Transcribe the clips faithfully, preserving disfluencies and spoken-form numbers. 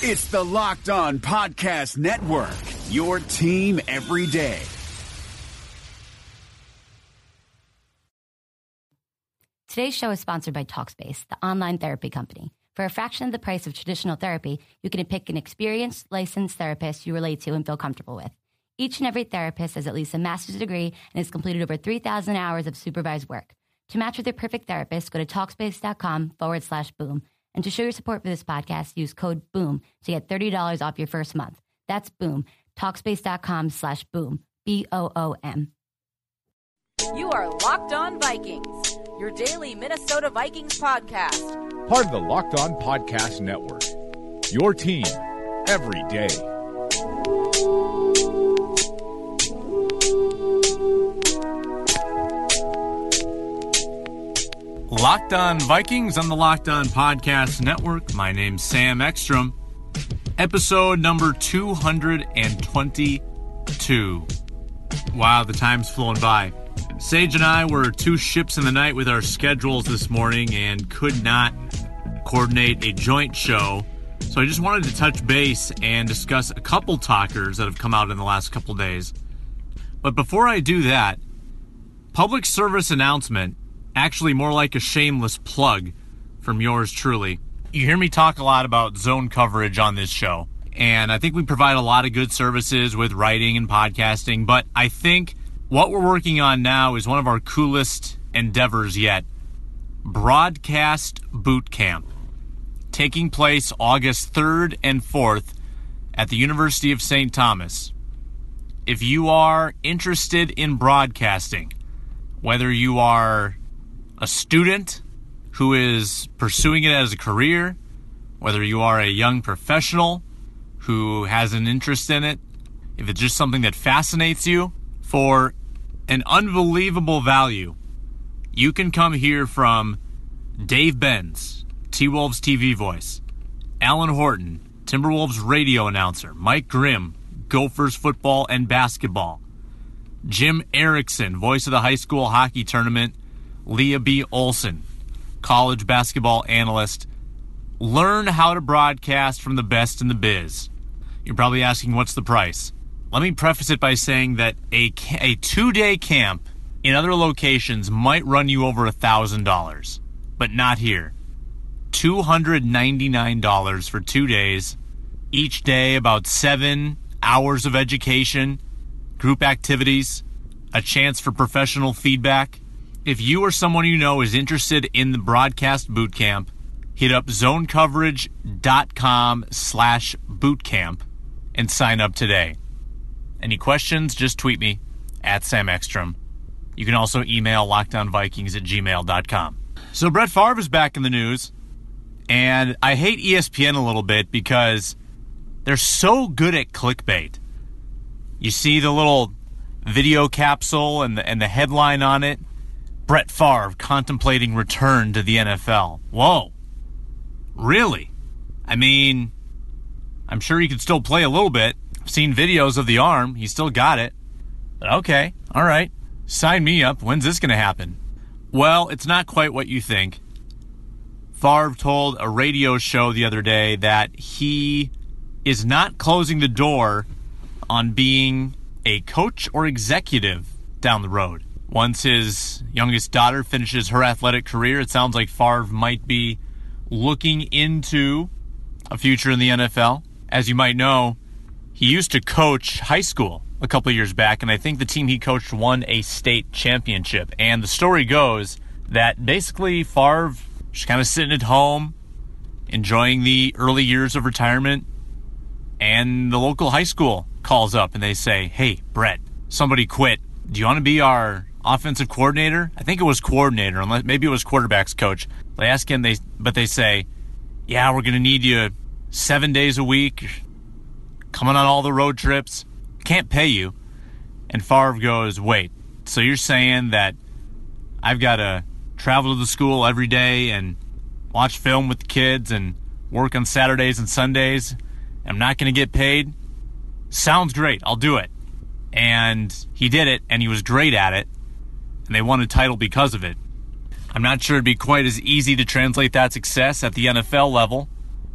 It's the Locked On Podcast Network, your team every day. Today's show is sponsored by Talkspace, the online therapy company. For a fraction of the price of traditional therapy, you can pick an experienced, licensed therapist you relate to and feel comfortable with. Each and every therapist has at least a master's degree and has completed over three thousand hours of supervised work. To match with your perfect therapist, go to Talkspace.com forward slash boom. And to show your support for this podcast, use code BOOM to get thirty dollars off your first month. That's BOOM. Talkspace.com slash BOOM. B O O M. You are Locked On Vikings, your daily Minnesota Vikings podcast. Part of the Locked On Podcast Network. Your team every day. Locked On Vikings on the Locked On Podcast Network. My name's Sam Ekstrom. Episode number two hundred twenty-two. Wow, the time's flown by. Sage and I were two ships in the night with our schedules this morning and could not coordinate a joint show. So I just wanted to touch base and discuss a couple talkers that have come out in the last couple days. But before I do that, public service announcement. Actually, more like a shameless plug from yours truly. You hear me talk a lot about zone coverage on this show, and I think we provide a lot of good services with writing and podcasting, but I think what we're working on now is one of our coolest endeavors yet. Broadcast Boot Camp, taking place August third and fourth at the University of Saint Thomas. If you are interested in broadcasting, whether you are a student who is pursuing it as a career, whether you are a young professional who has an interest in it, if it's just something that fascinates you, for an unbelievable value, you can come hear from Dave Benz, T-Wolves T V voice, Alan Horton, Timberwolves radio announcer, Mike Grimm, Gophers football and basketball, Jim Erickson, voice of the high school hockey tournament, Leah B. Olson, college basketball analyst. Learn how to broadcast from the best in the biz. You're probably asking, what's the price? Let me preface it by saying that a, a two-day camp in other locations might run you over one thousand dollars, but not here. two hundred ninety-nine dollars for two days. Each day, about seven hours of education, group activities, a chance for professional feedback. If you or someone you know is interested in the broadcast boot camp, hit up zonecoverage.com slash bootcamp and sign up today. Any questions, just tweet me at Sam Ekstrom. You can also email lockdownvikings at gmail dot com. So Brett Favre is back in the news, and I hate E S P N a little bit because they're so good at clickbait. You see the little video capsule and the, and the headline on it. Brett Favre contemplating return to the N F L. Whoa. Really? I mean, I'm sure he could still play a little bit. I've seen videos of the arm. He's still got it. But okay. All right. Sign me up. When's this going to happen? Well, it's not quite what you think. Favre told a radio show the other day that he is not closing the door on being a coach or executive down the road. Once his youngest daughter finishes her athletic career, it sounds like Favre might be looking into a future in the N F L. As you might know, he used to coach high school a couple of years back, and I think the team he coached won a state championship. And the story goes that basically Favre just kind of sitting at home, enjoying the early years of retirement, and the local high school calls up and they say, "Hey, Brett, somebody quit. Do you want to be our offensive coordinator?" I think it was coordinator, unless maybe it was quarterback's coach. They ask him, they but they say, "Yeah, we're going to need you seven days a week, coming on all the road trips. Can't pay you." And Favre goes, "Wait, so you're saying that I've got to travel to the school every day and watch film with the kids and work on Saturdays and Sundays? I'm not going to get paid? Sounds great. I'll do it." And he did it, and he was great at it. And they won a title because of it. I'm not sure it'd be quite as easy to translate that success at the N F L level,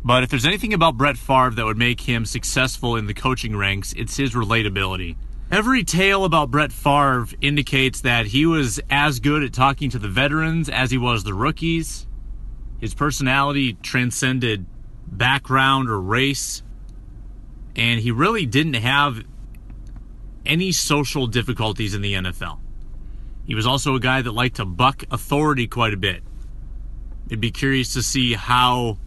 But if there's anything about Brett Favre that would make him successful in the coaching ranks, it's his relatability. Every tale about Brett Favre indicates that he was as good at talking to the veterans as he was the rookies. His personality transcended background or race, and he really didn't have any social difficulties in the N F L. He was also a guy that liked to buck authority quite a bit. It'd be curious to see how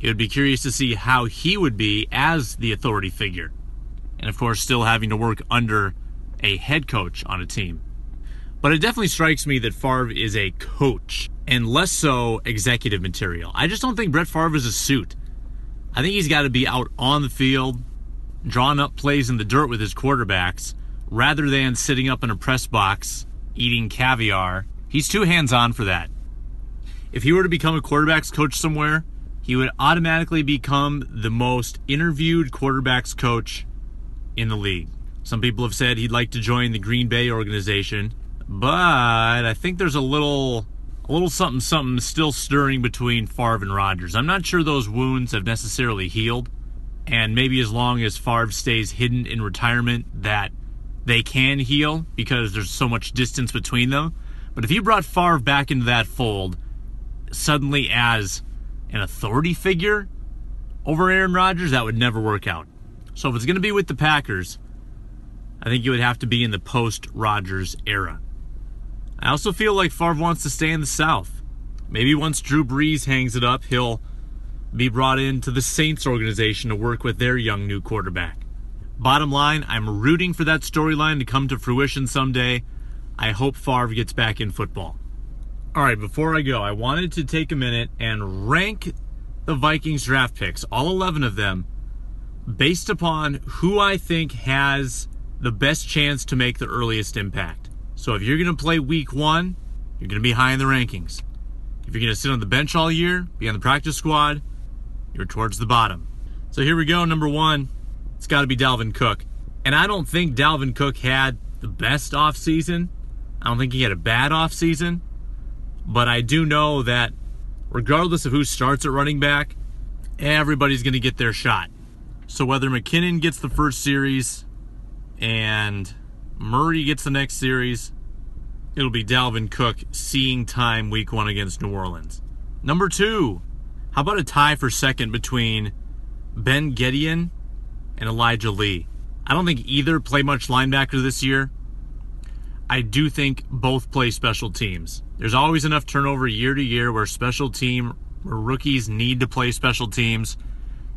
it would be curious to see how he would be as the authority figure. And of course, still having to work under a head coach on a team. But it definitely strikes me that Favre is a coach and less so executive material. I just don't think Brett Favre is a suit. I think he's got to be out on the field, drawing up plays in the dirt with his quarterbacks, rather than sitting up in a press box eating caviar. He's too hands-on for that. If he were to become a quarterback's coach somewhere, he would automatically become the most interviewed quarterback's coach in the league. Some people have said he'd like to join the Green Bay organization, but I think there's a little a little something something still stirring between Favre and Rodgers. I'm not sure those wounds have necessarily healed, and maybe as long as Favre stays hidden in retirement that they can heal because there's so much distance between them. But if you brought Favre back into that fold suddenly as an authority figure over Aaron Rodgers, that would never work out. So if it's going to be with the Packers, I think you would have to be in the post-Rodgers era. I also feel like Favre wants to stay in the South. Maybe once Drew Brees hangs it up, he'll be brought into the Saints organization to work with their young new quarterback. Bottom line, I'm rooting for that storyline to come to fruition someday. I hope Favre gets back in football. All right, before I go, I wanted to take a minute and rank the Vikings draft picks, all eleven of them, based upon who I think has the best chance to make the earliest impact. So if you're going to play week one, you're going to be high in the rankings. If you're going to sit on the bench all year, be on the practice squad, you're towards the bottom. So here we go, number one. It's got to be Dalvin Cook. And I don't think Dalvin Cook had the best offseason. I don't think he had a bad offseason. But I do know that regardless of who starts at running back, everybody's going to get their shot. So whether McKinnon gets the first series and Murray gets the next series, it'll be Dalvin Cook seeing time week one against New Orleans. Number two, how about a tie for second between Ben Gideon and Elijah Lee? I don't think either play much linebacker this year. I do think both play special teams. There's always enough turnover year to year where special team, where rookies need to play special teams.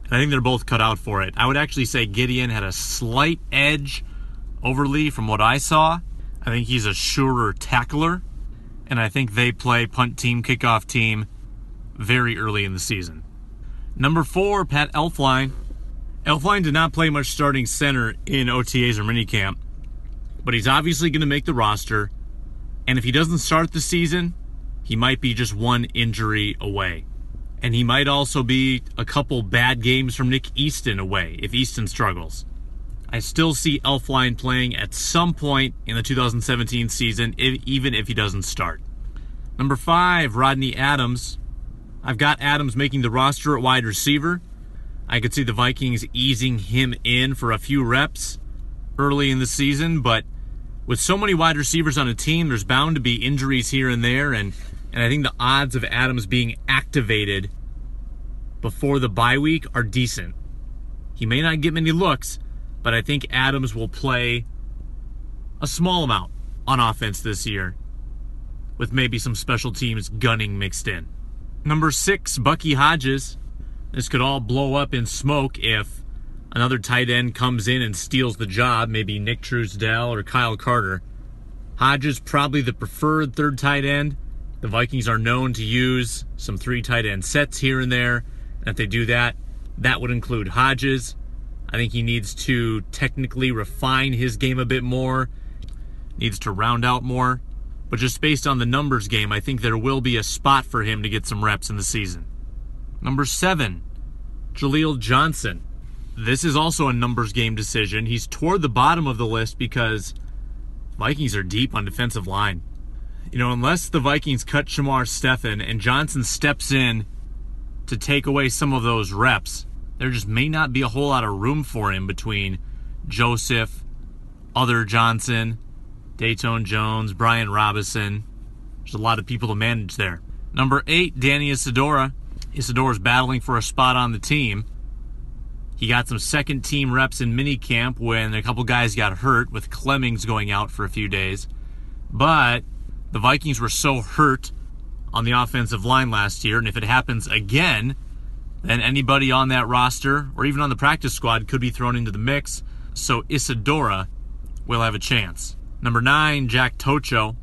And I think they're both cut out for it. I would actually say Gideon had a slight edge over Lee from what I saw. I think he's a surer tackler. And I think they play punt team, kickoff team very early in the season. Number four, Pat Elflein. Elflein did not play much starting center in O T As or minicamp, but he's obviously going to make the roster. And if he doesn't start the season, he might be just one injury away. And he might also be a couple bad games from Nick Easton away if Easton struggles. I still see Elflein playing at some point in the two thousand seventeen season, even if he doesn't start. Number five, Rodney Adams. I've got Adams making the roster at wide receiver. I could see the Vikings easing him in for a few reps early in the season, but with so many wide receivers on a team, there's bound to be injuries here and there, and, and I think the odds of Adams being activated before the bye week are decent. He may not get many looks, but I think Adams will play a small amount on offense this year with maybe some special teams gunning mixed in. Number six, Bucky Hodges. This could all blow up in smoke if another tight end comes in and steals the job, maybe Nick Truesdell or Kyle Carter. Hodges probably the preferred third tight end. The Vikings are known to use some three tight end sets here and there. And if they do that, that would include Hodges. I think he needs to technically refine his game a bit more, needs to round out more. But just based on the numbers game, I think there will be a spot for him to get some reps in the season. Number seven, Jaleel Johnson. This is also a numbers game decision. He's toward the bottom of the list because Vikings are deep on defensive line. You know, unless the Vikings cut Shamar Stephan and Johnson steps in to take away some of those reps, there just may not be a whole lot of room for him between Joseph, Other Johnson, Dayton Jones, Brian Robinson. There's a lot of people to manage there. Number eight, Danny Isadora. Isadora's battling for a spot on the team. He got some second-team reps in minicamp when a couple guys got hurt, with Clemmings going out for a few days. But the Vikings were so hurt on the offensive line last year, and if it happens again, then anybody on that roster or even on the practice squad could be thrown into the mix, so Isadora will have a chance. Number nine, Jack Tocho.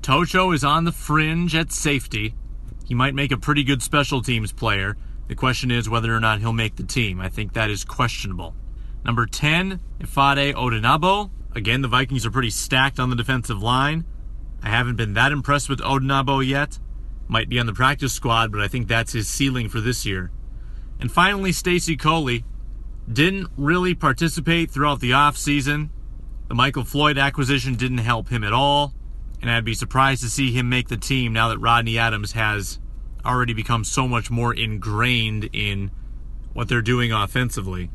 Tocho is on the fringe at safety. He might make a pretty good special teams player. The question is whether or not he'll make the team. I think that is questionable. Number ten, Ifade Odenabo. Again, the Vikings are pretty stacked on the defensive line. I haven't been that impressed with Odenabo yet. Might be on the practice squad, but I think that's his ceiling for this year. And finally, Stacy Coley didn't really participate throughout the offseason. The Michael Floyd acquisition didn't help him at all, and I'd be surprised to see him make the team now that Rodney Adams has already become so much more ingrained in what they're doing offensively.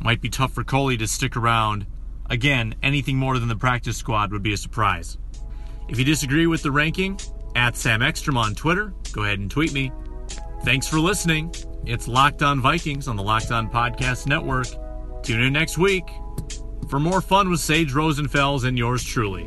Might be tough for Coley to stick around. Again, anything more than the practice squad would be a surprise. If you disagree with the ranking, at Sam Ekstrom on Twitter, go ahead and tweet me. Thanks for listening. It's Locked On Vikings on the Locked On Podcast Network. Tune in next week for more fun with Sage Rosenfels and yours truly.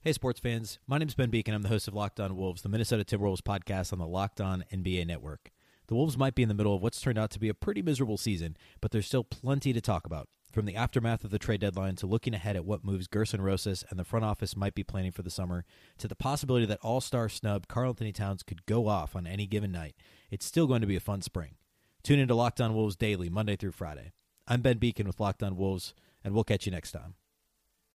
Hey, sports fans. My name is Ben Beacon. I'm the host of Locked On Wolves, the Minnesota Timberwolves podcast on the Locked On N B A Network. The Wolves might be in the middle of what's turned out to be a pretty miserable season, but there's still plenty to talk about, from the aftermath of the trade deadline to looking ahead at what moves Gerson Rosas and the front office might be planning for the summer, to the possibility that all-star snub Karl Anthony Towns could go off on any given night. It's still going to be a fun spring. Tune in to Locked On Wolves daily, Monday through Friday. I'm Ben Beacon with Locked On Wolves, and we'll catch you next time.